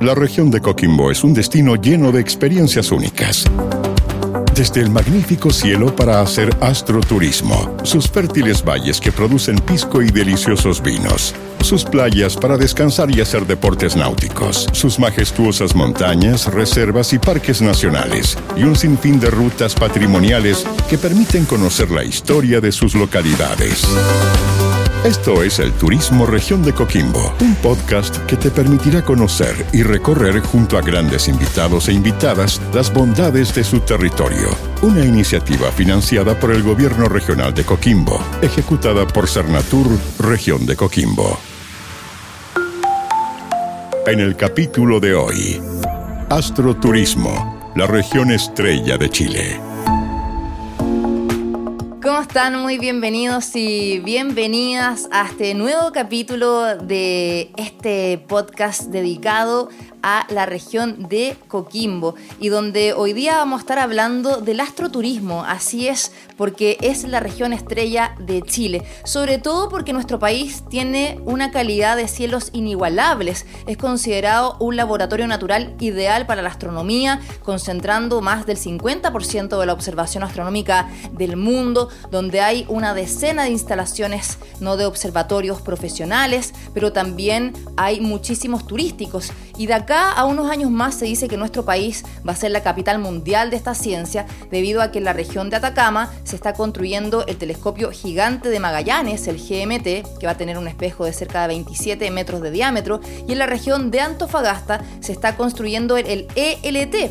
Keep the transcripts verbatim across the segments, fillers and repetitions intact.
La región de Coquimbo es un destino lleno de experiencias únicas. Desde el magnífico cielo para hacer astroturismo, sus fértiles valles que producen pisco y deliciosos vinos, sus playas para descansar y hacer deportes náuticos, sus majestuosas montañas, reservas y parques nacionales, y un sinfín de rutas patrimoniales que permiten conocer la historia de sus localidades. Esto es el Turismo Región de Coquimbo, un podcast que te permitirá conocer y recorrer junto a grandes invitados e invitadas las bondades de su territorio. Una iniciativa financiada por el Gobierno Regional de Coquimbo, ejecutada por Sernatur, Región de Coquimbo. En el capítulo de hoy, Astroturismo, la región estrella de Chile. ¿Cómo están? Muy bienvenidos y bienvenidas a este nuevo capítulo de este podcast dedicado a la región de Coquimbo y donde hoy día vamos a estar hablando del astroturismo, así es, porque es la región estrella de Chile, sobre todo porque nuestro país tiene una calidad de cielos inigualables, es considerado un laboratorio natural ideal para la astronomía, concentrando más del cincuenta por ciento de la observación astronómica del mundo, donde hay una decena de instalaciones, no de observatorios profesionales, pero también hay muchísimos turísticos, y de acá a unos años más se dice que nuestro país va a ser la capital mundial de esta ciencia, debido a que en la región de Atacama se está construyendo el telescopio gigante de Magallanes, el G M T, que va a tener un espejo de cerca de veintisiete metros de diámetro, y en la región de Antofagasta se está construyendo el E L T,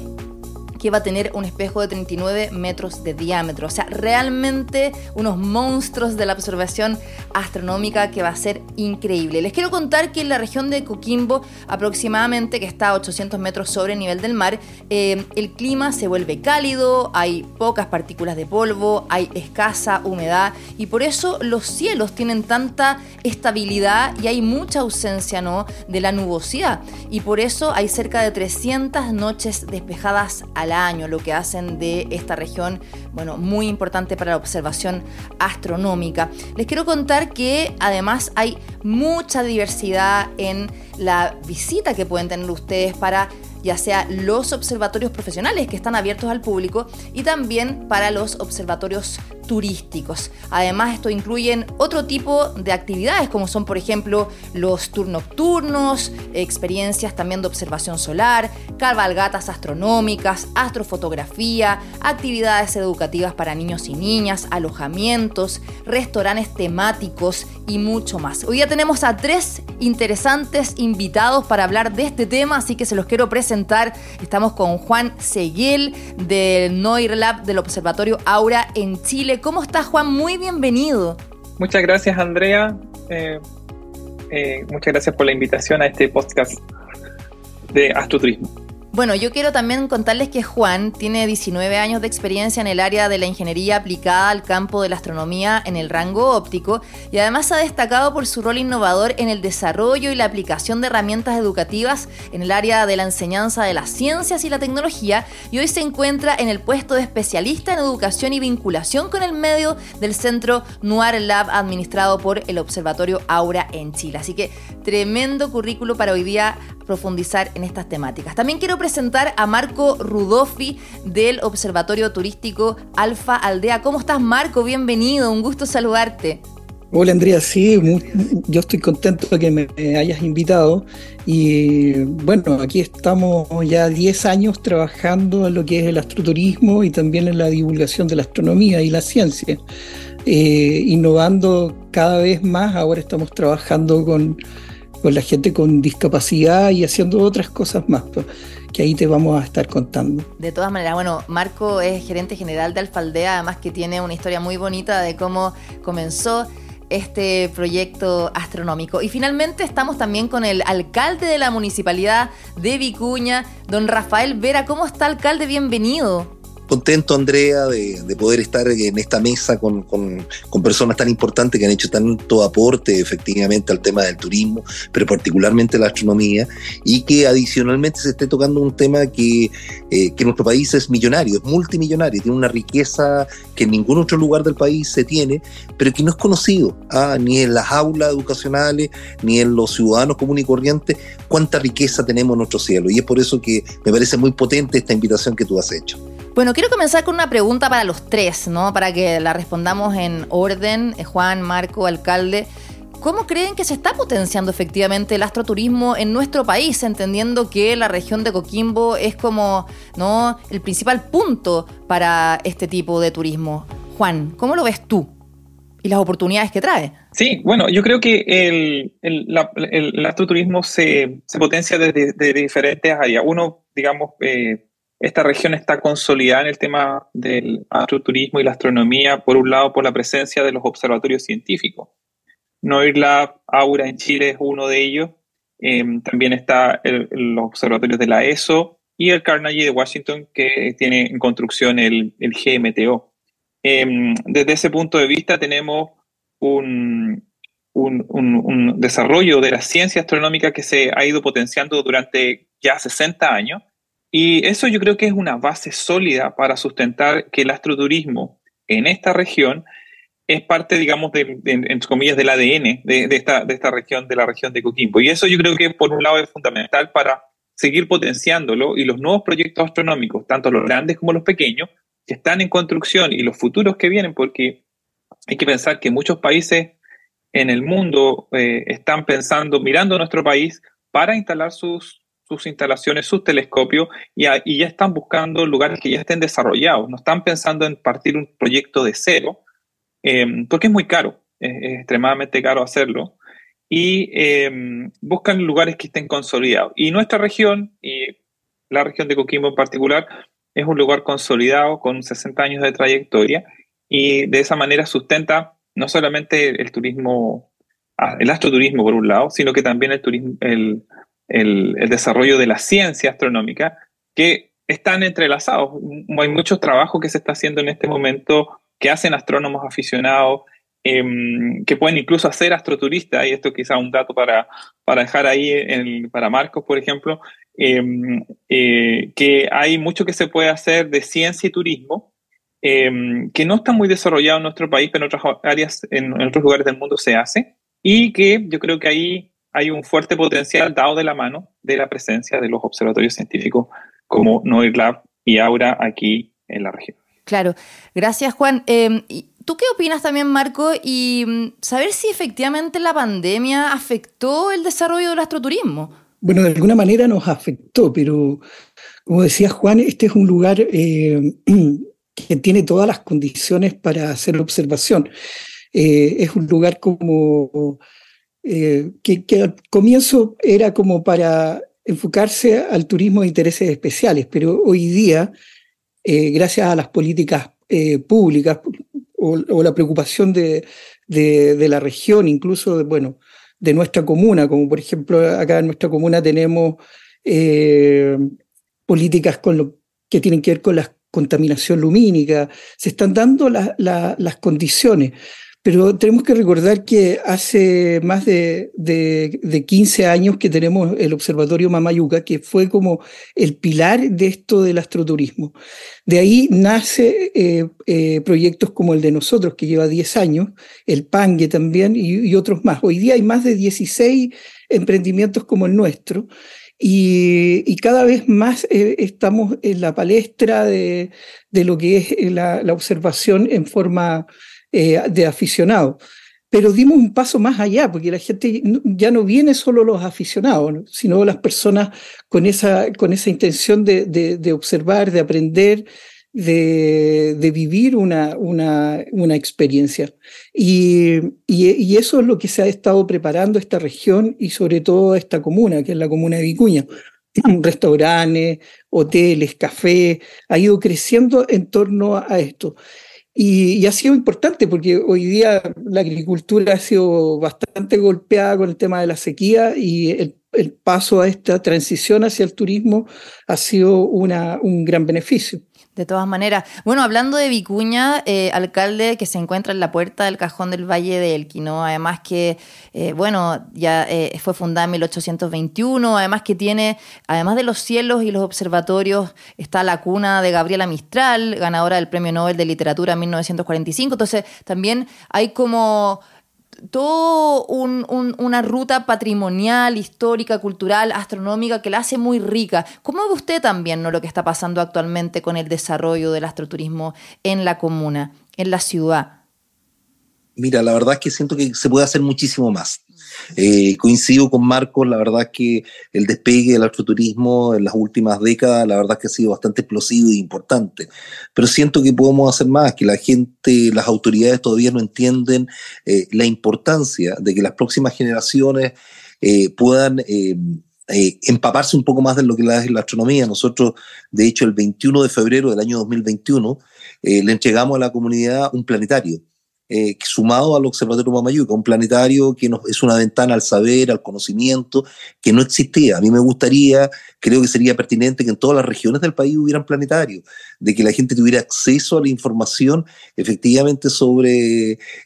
que va a tener un espejo de treinta y nueve metros de diámetro. O sea, realmente unos monstruos de la observación astronómica que va a ser increíble. Les quiero contar que en la región de Coquimbo, aproximadamente, que está a ochocientos metros sobre el nivel del mar, eh, el clima se vuelve cálido, hay pocas partículas de polvo, hay escasa humedad, y por eso los cielos tienen tanta estabilidad y hay mucha ausencia, ¿no?, de la nubosidad. Y por eso hay cerca de trescientas noches despejadas al al año, lo que hacen de esta región, bueno, muy importante para la observación astronómica. Les quiero contar que además hay mucha diversidad en la visita que pueden tener ustedes para ya sea los observatorios profesionales que están abiertos al público y también para los observatorios turísticos. Además, esto incluye otro tipo de actividades como son, por ejemplo, los tours nocturnos, experiencias también de observación solar, cabalgatas astronómicas, astrofotografía, actividades educativas para niños y niñas, alojamientos, restaurantes temáticos y mucho más. Hoy ya tenemos a tres interesantes invitados para hablar de este tema, así que se los quiero presentar. Estamos con Juan Seguel del NOIRLab del Observatorio Aura en Chile. ¿Cómo estás, Juan? Muy bienvenido. Muchas gracias, Andrea. Eh, eh, muchas gracias por la invitación a este podcast de Astroturismo. Bueno, yo quiero también contarles que Juan tiene diecinueve años de experiencia en el área de la ingeniería aplicada al campo de la astronomía en el rango óptico y además ha destacado por su rol innovador en el desarrollo y la aplicación de herramientas educativas en el área de la enseñanza de las ciencias y la tecnología, y hoy se encuentra en el puesto de especialista en educación y vinculación con el medio del Centro NOIRLab administrado por el Observatorio Aura en Chile. Así que tremendo currículo para hoy día profundizar en estas temáticas. También quiero presentar a Marco Rudolfi del Observatorio Turístico Alfa Aldea. ¿Cómo estás, Marco? Bienvenido, un gusto saludarte. Hola, Andrea, sí, muy, yo estoy contento de que me hayas invitado y bueno, aquí estamos ya diez años trabajando en lo que es el astroturismo y también en la divulgación de la astronomía y la ciencia, eh, innovando cada vez más. Ahora estamos trabajando con con la gente con discapacidad y haciendo otras cosas más, que ahí te vamos a estar contando. De todas maneras, bueno, Marco es gerente general de Alfa Aldea, además que tiene una historia muy bonita de cómo comenzó este proyecto astronómico. Y finalmente estamos también con el alcalde de la Municipalidad de Vicuña, don Rafael Vera. ¿Cómo está, alcalde? Bienvenido. contento, Andrea, de, de poder estar en esta mesa con, con, con personas tan importantes que han hecho tanto aporte efectivamente al tema del turismo, pero particularmente la astronomía, y que adicionalmente se esté tocando un tema que, eh, que en nuestro país es millonario, es multimillonario, tiene una riqueza que en ningún otro lugar del país se tiene, pero que no es conocido, ah, ni en las aulas educacionales, ni en los ciudadanos comunes y corrientes, cuánta riqueza tenemos en nuestro cielo, y es por eso que me parece muy potente esta invitación que tú has hecho. Bueno, quiero comenzar con una pregunta para los tres, ¿no? Para que la respondamos en orden. Juan, Marco, alcalde, ¿cómo creen que se está potenciando efectivamente el astroturismo en nuestro país, entendiendo que la región de Coquimbo es como, ¿no?, el principal punto para este tipo de turismo? Juan, ¿cómo lo ves tú y las oportunidades que trae? Sí, bueno, yo creo que el, el, la, el, el astroturismo se, se potencia desde, desde diferentes áreas. Uno, digamos... Eh, Esta región está consolidada en el tema del astroturismo y la astronomía, por un lado por la presencia de los observatorios científicos. NOIRLab, Aura en Chile es uno de ellos. Eh, también está el, los observatorios de la E S O y el Carnegie de Washington, que tiene en construcción el, el G M T O. Eh, desde ese punto de vista tenemos un, un, un, un desarrollo de la ciencia astronómica que se ha ido potenciando durante ya sesenta años. Y eso yo creo que es una base sólida para sustentar que el astroturismo en esta región es parte, digamos, de, de, entre comillas, del A D N de, de, esta, de esta región, de la región de Coquimbo. Y eso yo creo que por un lado es fundamental para seguir potenciándolo, y los nuevos proyectos astronómicos, tanto los grandes como los pequeños, que están en construcción y los futuros que vienen, porque hay que pensar que muchos países en el mundo eh, están pensando, mirando a nuestro país para instalar sus... sus instalaciones, sus telescopios, y, a, y ya están buscando lugares que ya estén desarrollados. No están pensando en partir un proyecto de cero, eh, porque es muy caro, es, es extremadamente caro hacerlo, y eh, buscan lugares que estén consolidados. Y nuestra región, y la región de Coquimbo en particular, es un lugar consolidado con sesenta años de trayectoria, y de esa manera sustenta no solamente el turismo, el astroturismo por un lado, sino que también el turismo, el El, el desarrollo de la ciencia astronómica, que están entrelazados. Hay muchos trabajos que se está haciendo en este momento que hacen astrónomos aficionados, eh, que pueden incluso hacer astroturistas, y esto quizá un dato para, para dejar ahí el, para Marcos, por ejemplo, eh, eh, que hay mucho que se puede hacer de ciencia y turismo, eh, que no está muy desarrollado en nuestro país, pero en otras áreas, en, en otros lugares del mundo se hace, y que yo creo que ahí hay un fuerte potencial dado de la mano de la presencia de los observatorios científicos como NOIRLab y Aura aquí en la región. Claro, gracias Juan. Eh, ¿Tú qué opinas también, Marco? Y saber si efectivamente la pandemia afectó el desarrollo del astroturismo. Bueno, de alguna manera nos afectó, pero como decía Juan, este es un lugar eh, que tiene todas las condiciones para hacer observación. Eh, es un lugar como... Eh, que, que al comienzo era como para enfocarse al turismo de intereses especiales, pero hoy día, eh, gracias a las políticas eh, públicas o, o la preocupación de, de, de la región, incluso de, bueno, de nuestra comuna, como por ejemplo acá en nuestra comuna tenemos eh, políticas con lo, que tienen que ver con la contaminación lumínica, se están dando la, la, las condiciones. Pero tenemos que recordar que hace más de, de, de quince años que tenemos el Observatorio Mamayuca, que fue como el pilar de esto del astroturismo. De ahí nace eh, eh, proyectos como el de nosotros, que lleva diez años, el Pangue también y, y otros más. Hoy día hay más de dieciséis emprendimientos como el nuestro, y, y cada vez más eh, estamos en la palestra de, de lo que es la, la observación en forma... Eh, de aficionados, pero dimos un paso más allá, porque la gente ya no viene solo los aficionados, ¿no?, sino las personas con esa, con esa intención de, de, de observar, de aprender, de, de vivir una, una, una experiencia. Y, y, y eso es lo que se ha estado preparando esta región y sobre todo esta comuna, que es la comuna de Vicuña. Restaurantes, hoteles, cafés, ha ido creciendo en torno a esto. Y, y ha sido importante porque hoy día la agricultura ha sido bastante golpeada con el tema de la sequía, y el, el paso a esta transición hacia el turismo ha sido una, un gran beneficio. De todas maneras. Bueno, hablando de Vicuña, eh, alcalde que se encuentra en la puerta del Cajón del Valle de Elqui, ¿no? Además que, eh, bueno, ya eh, fue fundada en mil ochocientos veintiuno, además que tiene, además de los cielos y los observatorios, está la cuna de Gabriela Mistral, ganadora del Premio Nobel de Literatura en mil novecientos cuarenta y cinco. Entonces, también hay como todo un, un, una ruta patrimonial, histórica, cultural, astronómica que la hace muy rica. ¿Cómo ve usted también, ¿no?, lo que está pasando actualmente con el desarrollo del astroturismo en la comuna, en la ciudad? Mira, la verdad es que siento que se puede hacer muchísimo más. Eh, coincido con Marcos, la verdad es que el despegue del astroturismo en las últimas décadas, la verdad es que ha sido bastante explosivo e importante, pero siento que podemos hacer más, que la gente, las autoridades todavía no entienden eh, la importancia de que las próximas generaciones eh, puedan eh, Eh, empaparse un poco más de lo que es la astronomía. Nosotros, de hecho, el veintiuno de febrero del año dos mil veintiuno eh, le entregamos a la comunidad un planetario eh, sumado al Observatorio Mamayuca, un planetario que nos, es una ventana al saber, al conocimiento, que no existía. A mí me gustaría, creo que sería pertinente que en todas las regiones del país hubieran planetarios, de que la gente tuviera acceso a la información efectivamente sobre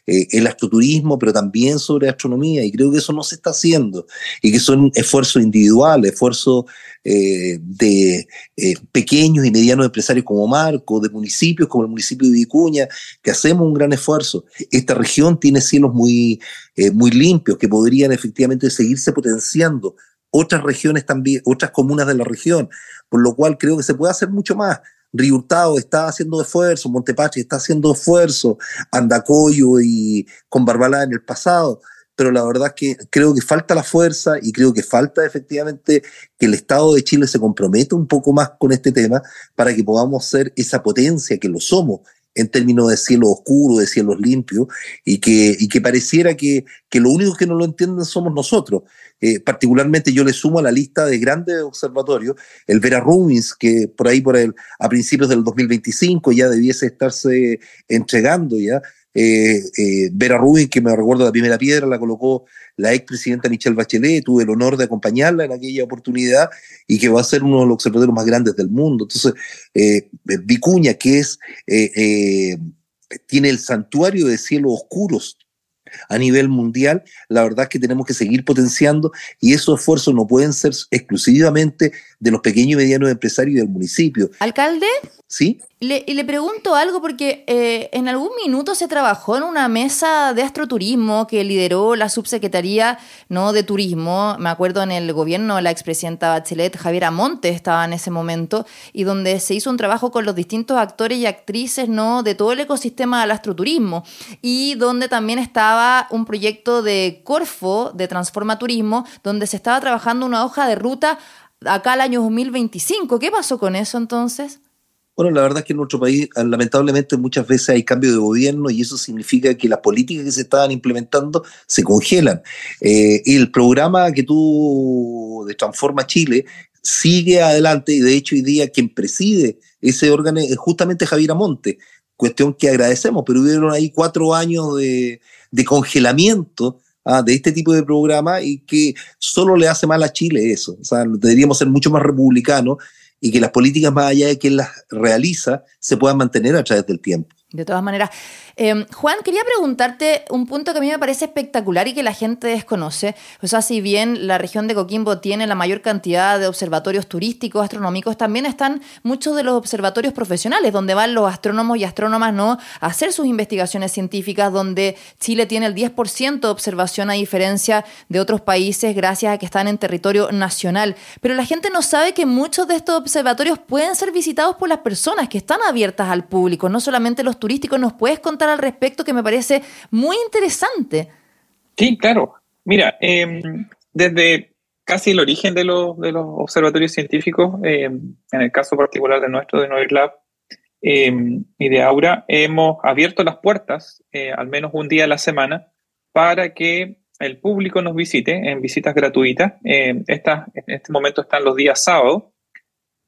eh, el astroturismo, pero también sobre astronomía, y creo que eso no se está haciendo, y que son esfuerzos individuales, esfuerzos eh, de eh, pequeños y medianos empresarios como Marco, de municipios como el municipio de Vicuña, que hacemos un gran esfuerzo. Esta región tiene cielos muy, eh, muy limpios, que podrían efectivamente seguirse potenciando otras regiones también, otras comunas de la región, por lo cual creo que se puede hacer mucho más. Río Hurtado está haciendo esfuerzo, Montepachi está haciendo esfuerzo, Andacollo y con Barbalá en el pasado, pero la verdad es que creo que falta la fuerza y creo que falta efectivamente que el Estado de Chile se comprometa un poco más con este tema para que podamos ser esa potencia que lo somos en términos de cielo oscuro, de cielos limpios, y que, y que pareciera que, que lo único que no lo entienden somos nosotros. Eh, particularmente yo le sumo a la lista de grandes observatorios el Vera Rubin, que por ahí por el, a principios del dos mil veinticinco ya debiese estarse entregando ya. Eh, eh, Vera Rubin, que me recuerdo la primera piedra la colocó la expresidenta Michelle Bachelet, tuve el honor de acompañarla en aquella oportunidad, y que va a ser uno de los observatorios más grandes del mundo. Entonces eh, Vicuña, que es eh, eh, tiene el santuario de cielos oscuros a nivel mundial, la verdad es que tenemos que seguir potenciando, y esos esfuerzos no pueden ser exclusivamente de los pequeños y medianos empresarios del municipio. ¿Alcalde? ¿Sí? Le, le pregunto algo porque eh, en algún minuto se trabajó en una mesa de astroturismo que lideró la subsecretaría, ¿no?, de Turismo. Me acuerdo, en el gobierno de la expresidenta Bachelet, Javiera Montes estaba en ese momento, y donde se hizo un trabajo con los distintos actores y actrices, ¿no?, de todo el ecosistema del astroturismo, y donde también estaba un proyecto de Corfo, de Transforma Turismo, donde se estaba trabajando una hoja de ruta acá al año dos mil veinticinco. ¿Qué pasó con eso entonces? Bueno, la verdad es que en nuestro país, lamentablemente, muchas veces hay cambio de gobierno, y eso significa que las políticas que se estaban implementando se congelan. Eh, el programa que tuvo de Transforma Chile sigue adelante, y de hecho hoy día quien preside ese órgano es justamente Javiera Montes, cuestión que agradecemos, pero hubieron ahí cuatro años de, de congelamiento Ah, de este tipo de programa, y que solo le hace mal a Chile eso. O sea, deberíamos ser mucho más republicanos, y que las políticas, más allá de quien las realiza, se puedan mantener a través del tiempo. De todas maneras. Eh, Juan, quería preguntarte un punto que a mí me parece espectacular y que la gente desconoce. O sea, si bien la región de Coquimbo tiene la mayor cantidad de observatorios turísticos, astronómicos, también están muchos de los observatorios profesionales, donde van los astrónomos y astrónomas, ¿no?, a hacer sus investigaciones científicas, donde Chile tiene el diez por ciento de observación, a diferencia de otros países, gracias a que están en territorio nacional. Pero la gente no sabe que muchos de estos observatorios pueden ser visitados por las personas, que están abiertas al público, no solamente los turísticos. ¿Nos puedes contar al respecto, que me parece muy interesante? Sí, claro. Mira, eh, desde casi el origen de los, de los observatorios científicos, eh, en el caso particular de nuestro, de NOIRLab eh, y de Aura, hemos abierto las puertas eh, al menos un día a la semana para que el público nos visite en visitas gratuitas. Eh, esta, en este momento están los días sábados.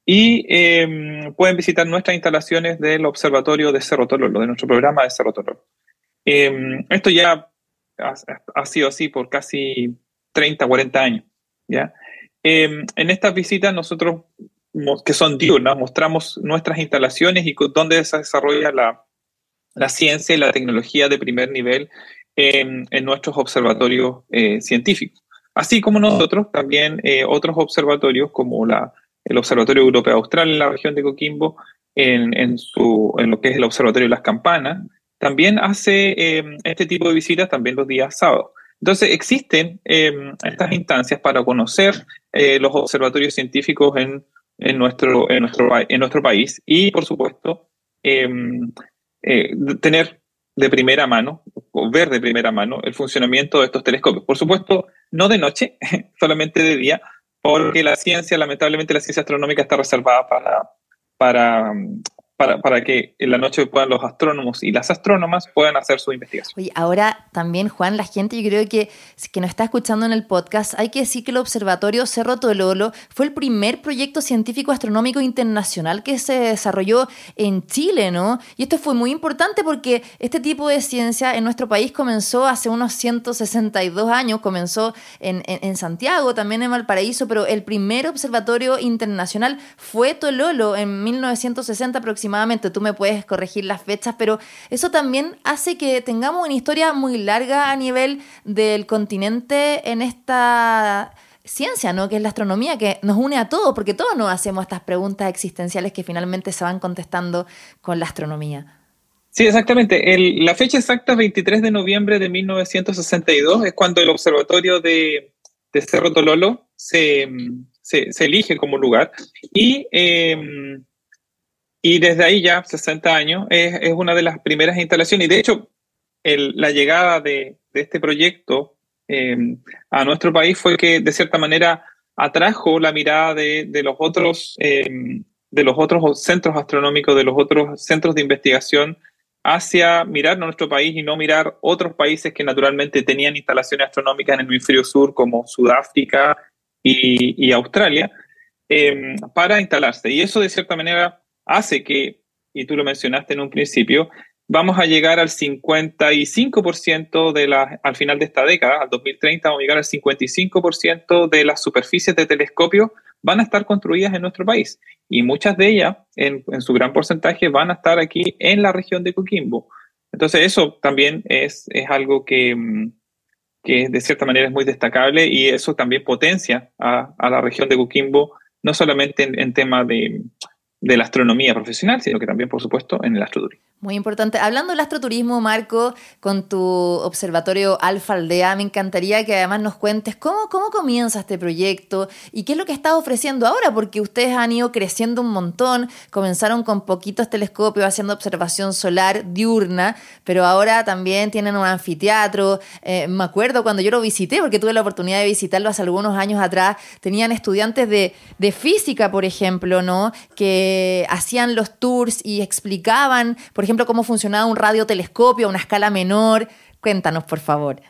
Y eh, pueden visitar nuestras instalaciones del observatorio de Cerro Tololo, de nuestro programa de Cerro Tololo. Eh, esto ya ha, ha sido así por casi treinta, cuarenta años, ¿ya? Eh, en estas visitas nosotros que son diurnas, mostramos nuestras instalaciones y dónde se desarrolla la, la ciencia y la tecnología de primer nivel en, en nuestros observatorios eh, científicos. Así como nosotros, también eh, otros observatorios como la, el Observatorio Europeo Austral en la región de Coquimbo, en, en, su, en lo que es el Observatorio Las Campanas, también hace eh, este tipo de visitas también los días sábados. Entonces existen eh, estas instancias para conocer eh, los observatorios científicos en, en, nuestro, en, nuestro, en nuestro país y, por supuesto, eh, eh, tener de primera mano, o ver de primera mano, el funcionamiento de estos telescopios. Por supuesto, no de noche, solamente de día, porque la ciencia, lamentablemente la ciencia astronómica está reservada para, para, para, para que en la noche puedan los astrónomos y las astrónomas puedan hacer su investigación. Oye, ahora también, Juan, la gente, yo creo que, que nos está escuchando en el podcast, hay que decir que el Observatorio Cerro Tololo fue el primer proyecto científico astronómico internacional que se desarrolló en Chile, ¿no? Y esto fue muy importante porque este tipo de ciencia en nuestro país comenzó hace unos ciento sesenta y dos años, comenzó en, en, en Santiago, también en Valparaíso, pero el primer observatorio internacional fue Tololo en mil novecientos sesenta aproximadamente. Tú me puedes corregir las fechas, pero eso también hace que tengamos una historia muy larga a nivel del continente en esta ciencia, ¿no? Que es la astronomía, que nos une a todos, porque todos nos hacemos estas preguntas existenciales que finalmente se van contestando con la astronomía. Sí, exactamente. El, la fecha exacta, veintitrés de noviembre de mil novecientos sesenta y dos, es cuando el observatorio de, de Cerro Tololo se, se, se elige como lugar. Y eh, Y desde ahí ya, sesenta años, es, es una de las primeras instalaciones. Y de hecho, el, la llegada de, de este proyecto eh, a nuestro país fue que, de cierta manera, atrajo la mirada de, de, los otros, eh, de los otros centros astronómicos, de los otros centros de investigación, hacia mirar nuestro país y no mirar otros países que naturalmente tenían instalaciones astronómicas en el hemisferio sur, como Sudáfrica y, y Australia, eh, para instalarse. Y eso, de cierta manera, hace que, y tú lo mencionaste en un principio, vamos a llegar al cincuenta y cinco por ciento de la, al final de esta década, al dos mil treinta, vamos a llegar al cincuenta y cinco por ciento de las superficies de telescopios van a estar construidas en nuestro país. Y muchas de ellas, en, en su gran porcentaje, van a estar aquí en la región de Coquimbo. Entonces eso también es, es algo que, que de cierta manera es muy destacable y eso también potencia a, a la región de Coquimbo, no solamente en, en tema de... de la astronomía profesional, sino que también, por supuesto, en el astroturismo. Muy importante. Hablando del astroturismo, Marco, con tu observatorio Alfa Aldea, me encantaría que además nos cuentes cómo, cómo comienza este proyecto y qué es lo que está ofreciendo ahora, porque ustedes han ido creciendo un montón, comenzaron con poquitos telescopios haciendo observación solar diurna, pero ahora también tienen un anfiteatro. Eh, me acuerdo cuando yo lo visité, porque tuve la oportunidad de visitarlo hace algunos años atrás, tenían estudiantes de, de física, por ejemplo, ¿no? Que hacían los tours y explicaban, por ejemplo, ejemplo, cómo funcionaba un radiotelescopio a una escala menor. Cuéntanos, por favor.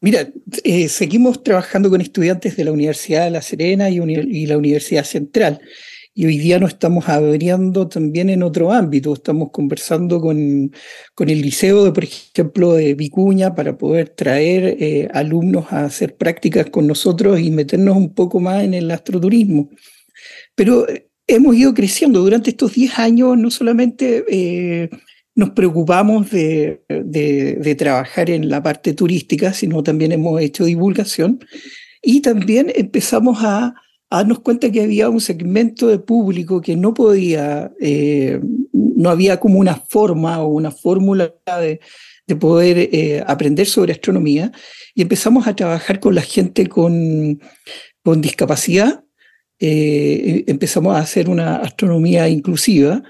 Mira, eh, seguimos trabajando con estudiantes de la Universidad de La Serena y, uni- y la Universidad Central. Y hoy día nos estamos abriendo también en otro ámbito. Estamos conversando con, con el Liceo, de, por ejemplo, de Vicuña para poder traer eh, alumnos a hacer prácticas con nosotros y meternos un poco más en el astroturismo. Pero hemos ido creciendo. Durante estos diez años no solamente eh, nos preocupamos de, de, de trabajar en la parte turística, sino también hemos hecho divulgación y también empezamos a, a darnos cuenta que había un segmento de público que no podía, eh, no había como una forma o una fórmula de, de poder eh, aprender sobre astronomía, y empezamos a trabajar con la gente con, con discapacidad. Eh, empezamos a hacer una astronomía inclusiva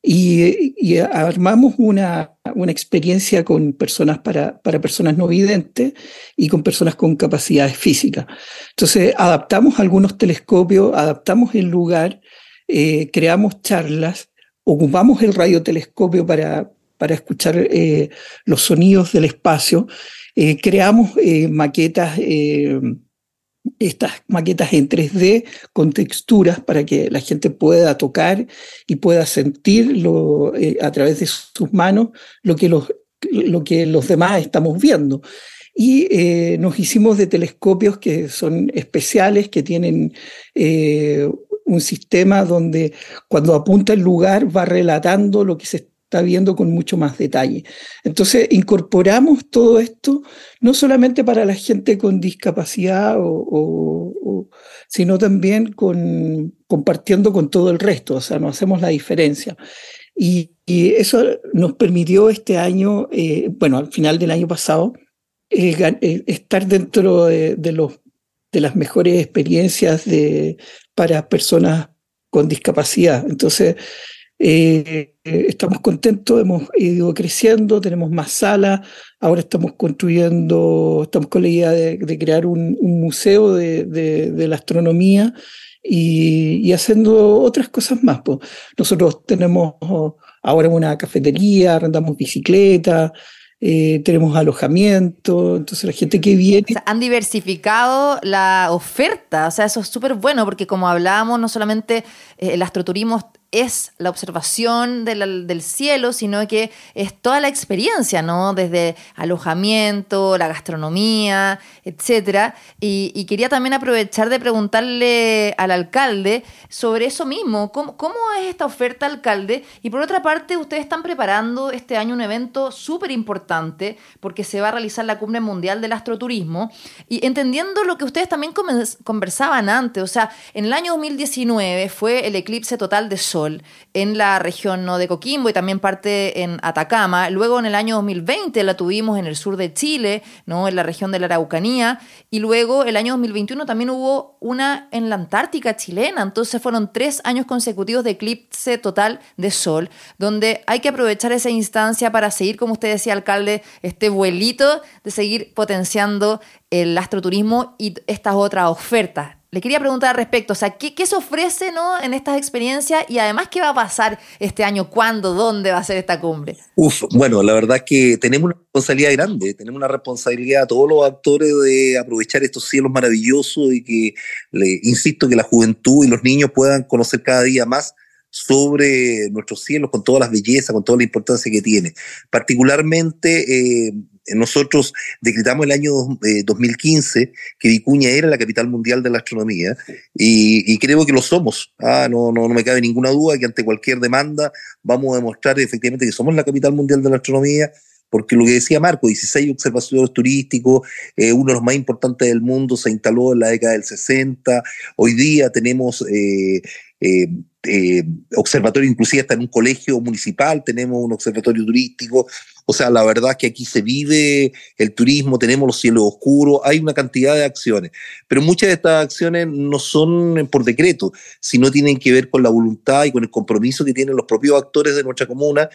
y, y armamos una, una experiencia con personas para, para personas no videntes y con personas con capacidades físicas. Entonces adaptamos algunos telescopios, adaptamos el lugar, eh, creamos charlas, ocupamos el radiotelescopio para, para escuchar eh, los sonidos del espacio, eh, creamos eh, maquetas eh, estas maquetas en tres D con texturas para que la gente pueda tocar y pueda sentir lo, eh, a través de sus manos lo que los, lo que los demás estamos viendo. Y eh, nos hicimos de telescopios que son especiales, que tienen eh, un sistema donde cuando apunta el lugar va relatando lo que se está viendo con mucho más detalle. Entonces incorporamos todo esto no solamente para la gente con discapacidad, o, o, o, sino también con, compartiendo con todo el resto, o sea, no hacemos la diferencia. Y, y eso nos permitió este año, eh, bueno, al final del año pasado, eh, estar dentro de, de, los, de las mejores experiencias de, para personas con discapacidad. Entonces, Eh, estamos contentos, hemos ido creciendo, tenemos más salas, ahora estamos construyendo, estamos con la idea de, de crear un, un museo de, de, de la astronomía y, y haciendo otras cosas más. Pues nosotros tenemos ahora una cafetería, arrendamos bicicletas, eh, tenemos alojamiento, entonces la gente que viene... O sea, han diversificado la oferta, o sea, eso es súper bueno, porque como hablábamos, no solamente eh, el astroturismo es la observación de la, del cielo, sino que es toda la experiencia, ¿no? Desde alojamiento, la gastronomía, etcétera. Y, y quería también aprovechar de preguntarle al alcalde sobre eso mismo. ¿Cómo, cómo es esta oferta, alcalde? Y por otra parte, ustedes están preparando este año un evento súper importante porque se va a realizar la Cumbre Mundial del Astroturismo. Y entendiendo lo que ustedes también conversaban antes, o sea, en el año dos mil diecinueve fue el eclipse total de Sol en la región no de Coquimbo y también parte en Atacama. Luego en el año dos mil veinte la tuvimos en el sur de Chile, ¿no? En la región de la Araucanía. Y luego el año dos mil veintiuno también hubo una en la Antártica chilena. Entonces fueron tres años consecutivos de eclipse total de sol, donde hay que aprovechar esa instancia para seguir, como usted decía, alcalde, este vuelito de seguir potenciando el astroturismo y estas otras ofertas. Le quería preguntar al respecto, o sea, ¿qué, qué se ofrece, ¿no?, en estas experiencias y además qué va a pasar este año? ¿Cuándo? ¿Dónde va a ser esta cumbre? Uf, bueno, la verdad es que tenemos una responsabilidad grande, tenemos una responsabilidad a todos los actores de aprovechar estos cielos maravillosos y que, le, insisto, que la juventud y los niños puedan conocer cada día más sobre nuestros cielos, con todas las bellezas, con toda la importancia que tiene. Particularmente, eh, nosotros decretamos el año eh, dos mil quince que Vicuña era la capital mundial de la astronomía y, y creo que lo somos. Ah, no, no, no me cabe ninguna duda que ante cualquier demanda vamos a demostrar efectivamente que somos la capital mundial de la astronomía, porque lo que decía Marco, dieciséis observatorios turísticos, eh, uno de los más importantes del mundo, se instaló en la década del sesenta. Hoy día tenemos... Eh, Eh, eh, observatorio inclusive hasta en un colegio municipal, tenemos un observatorio turístico. O sea, la verdad es que aquí se vive el turismo, tenemos los cielos oscuros, hay una cantidad de acciones, pero muchas de estas acciones no son por decreto, sino tienen que ver con la voluntad y con el compromiso que tienen los propios actores de nuestra comuna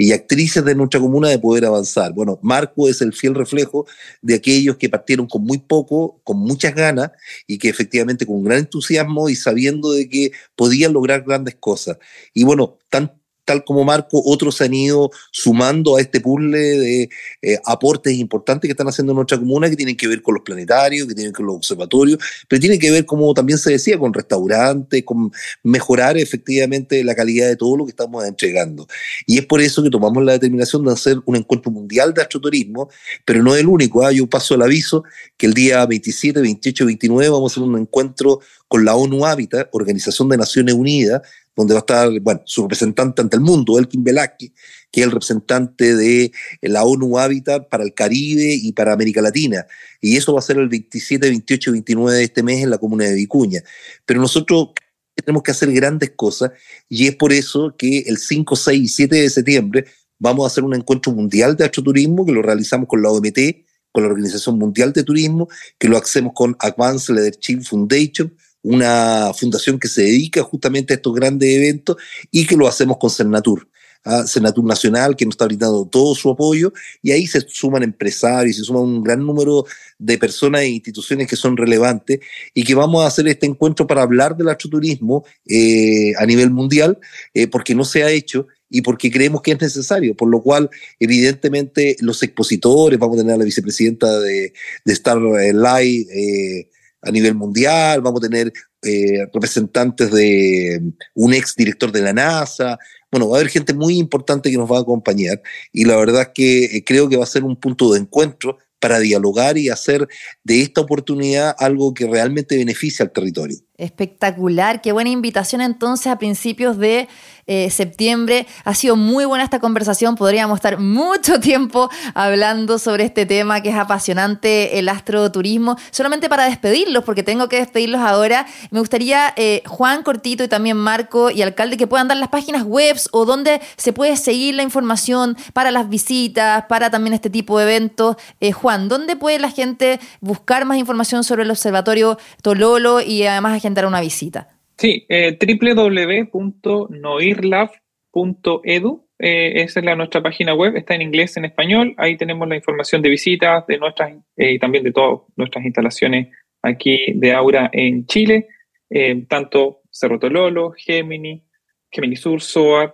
y actrices de nuestra comuna de poder avanzar. Bueno, Marco es el fiel reflejo de aquellos que partieron con muy poco, con muchas ganas y que efectivamente con gran entusiasmo y sabiendo de que podían lograr grandes cosas. Y bueno, tan, tal como Marco, otros se han ido sumando a este puzzle de eh, aportes importantes que están haciendo en nuestra comuna, que tienen que ver con los planetarios, que tienen que ver con los observatorios, pero tienen que ver, como también se decía, con restaurantes, con mejorar efectivamente la calidad de todo lo que estamos entregando. Y es por eso que tomamos la determinación de hacer un encuentro mundial de astroturismo, pero no el único. ¿eh? Yo paso el aviso que el día veintisiete, veintiocho, veintinueve vamos a hacer un encuentro con la ONU Hábitat, Organización de Naciones Unidas, donde va a estar, bueno, su representante ante el mundo, Elkin Velaki, que es el representante de la ONU Hábitat para el Caribe y para América Latina. Y eso va a ser el veintisiete, veintiocho, veintinueve de este mes en la comuna de Vicuña. Pero nosotros tenemos que hacer grandes cosas y es por eso que el cinco, seis y siete de septiembre vamos a hacer un encuentro mundial de astroturismo que lo realizamos con la O M T, con la Organización Mundial de Turismo, que lo hacemos con Advanced Leadership Foundation, una fundación que se dedica justamente a estos grandes eventos y que lo hacemos con Sernatur, ¿ah? Sernatur Nacional, que nos está brindando todo su apoyo, y ahí se suman empresarios, se suman un gran número de personas e instituciones que son relevantes y que vamos a hacer este encuentro para hablar del astroturismo eh, a nivel mundial, eh, porque no se ha hecho y porque creemos que es necesario, por lo cual evidentemente los expositores, vamos a tener a la vicepresidenta de, de Starlight, eh, a nivel mundial, vamos a tener eh, representantes de un ex director de la NASA. Bueno, va a haber gente muy importante que nos va a acompañar y la verdad es que creo que va a ser un punto de encuentro para dialogar y hacer de esta oportunidad algo que realmente beneficie al territorio. Espectacular, qué buena invitación entonces a principios de eh, septiembre. Ha sido muy buena esta conversación, podríamos estar mucho tiempo hablando sobre este tema que es apasionante, el astroturismo. Solamente para despedirlos, porque tengo que despedirlos ahora, me gustaría, eh, Juan Cortito y también Marco y Alcalde, que puedan dar las páginas web o donde se puede seguir la información para las visitas, para también este tipo de eventos. Eh, Juan, ¿dónde puede la gente buscar más información sobre el Observatorio Tololo y además dar una visita? Sí, eh, doble u doble u doble u punto noirlab punto edu, eh, esa es la, nuestra página web, está en inglés, en español, ahí tenemos la información de visitas, de nuestras eh, y también de todas nuestras instalaciones aquí de Aura en Chile, eh, tanto Cerro Tololo, Gemini, Gemini Sur, S O A R,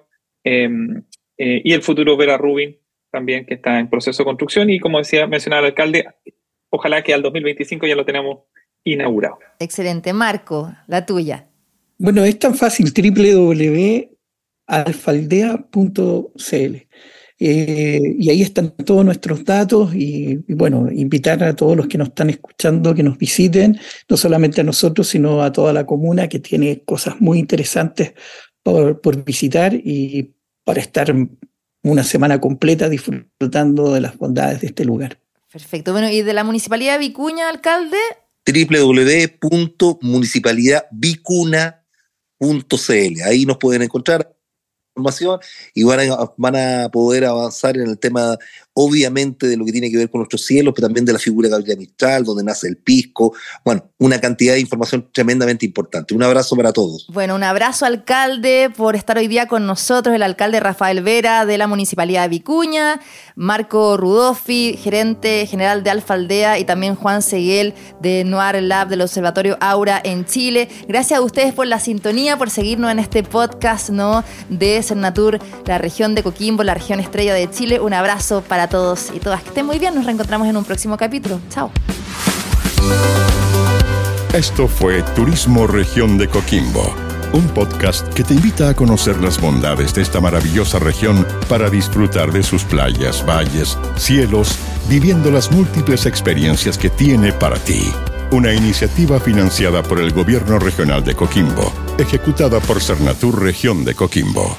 eh, eh, y el futuro Vera Rubin también, que está en proceso de construcción, y como decía, mencionaba el alcalde, ojalá que al dos mil veinticinco ya lo tenemos inaugurado. Excelente. Marco, la tuya. Bueno, es tan fácil, doble u doble u doble u punto alfa aldea punto c l. Eh, y ahí están todos nuestros datos y, y, bueno, invitar a todos los que nos están escuchando que nos visiten, no solamente a nosotros, sino a toda la comuna que tiene cosas muy interesantes por, por visitar y para estar una semana completa disfrutando de las bondades de este lugar. Perfecto. Bueno, y de la Municipalidad de Vicuña, alcalde, doble u doble u doble u punto municipalidad vicuna punto c l. Ahí nos pueden encontrar información y van a, van a poder avanzar en el tema, obviamente, de lo que tiene que ver con nuestros cielos, pero también de la figura de Gabriela Mistral, donde nace el pisco. Bueno, una cantidad de información tremendamente importante. Un abrazo para todos. Bueno, un abrazo, alcalde, por estar hoy día con nosotros, el alcalde Rafael Vera de la Municipalidad de Vicuña, Marco Rudolfi, gerente general de Alfa Aldea, y también Juan Seguel de NOIRLab, del Observatorio Aura en Chile. Gracias a ustedes por la sintonía, por seguirnos en este podcast, ¿no?, de Sernatur, la región de Coquimbo, la región estrella de Chile. Un abrazo para todos y todas. Que estén muy bien. Nos reencontramos en un próximo capítulo. Chao. Esto fue Turismo Región de Coquimbo, un podcast que te invita a conocer las bondades de esta maravillosa región para disfrutar de sus playas, valles, cielos, viviendo las múltiples experiencias que tiene para ti. Una iniciativa financiada por el Gobierno Regional de Coquimbo, ejecutada por Sernatur Región de Coquimbo.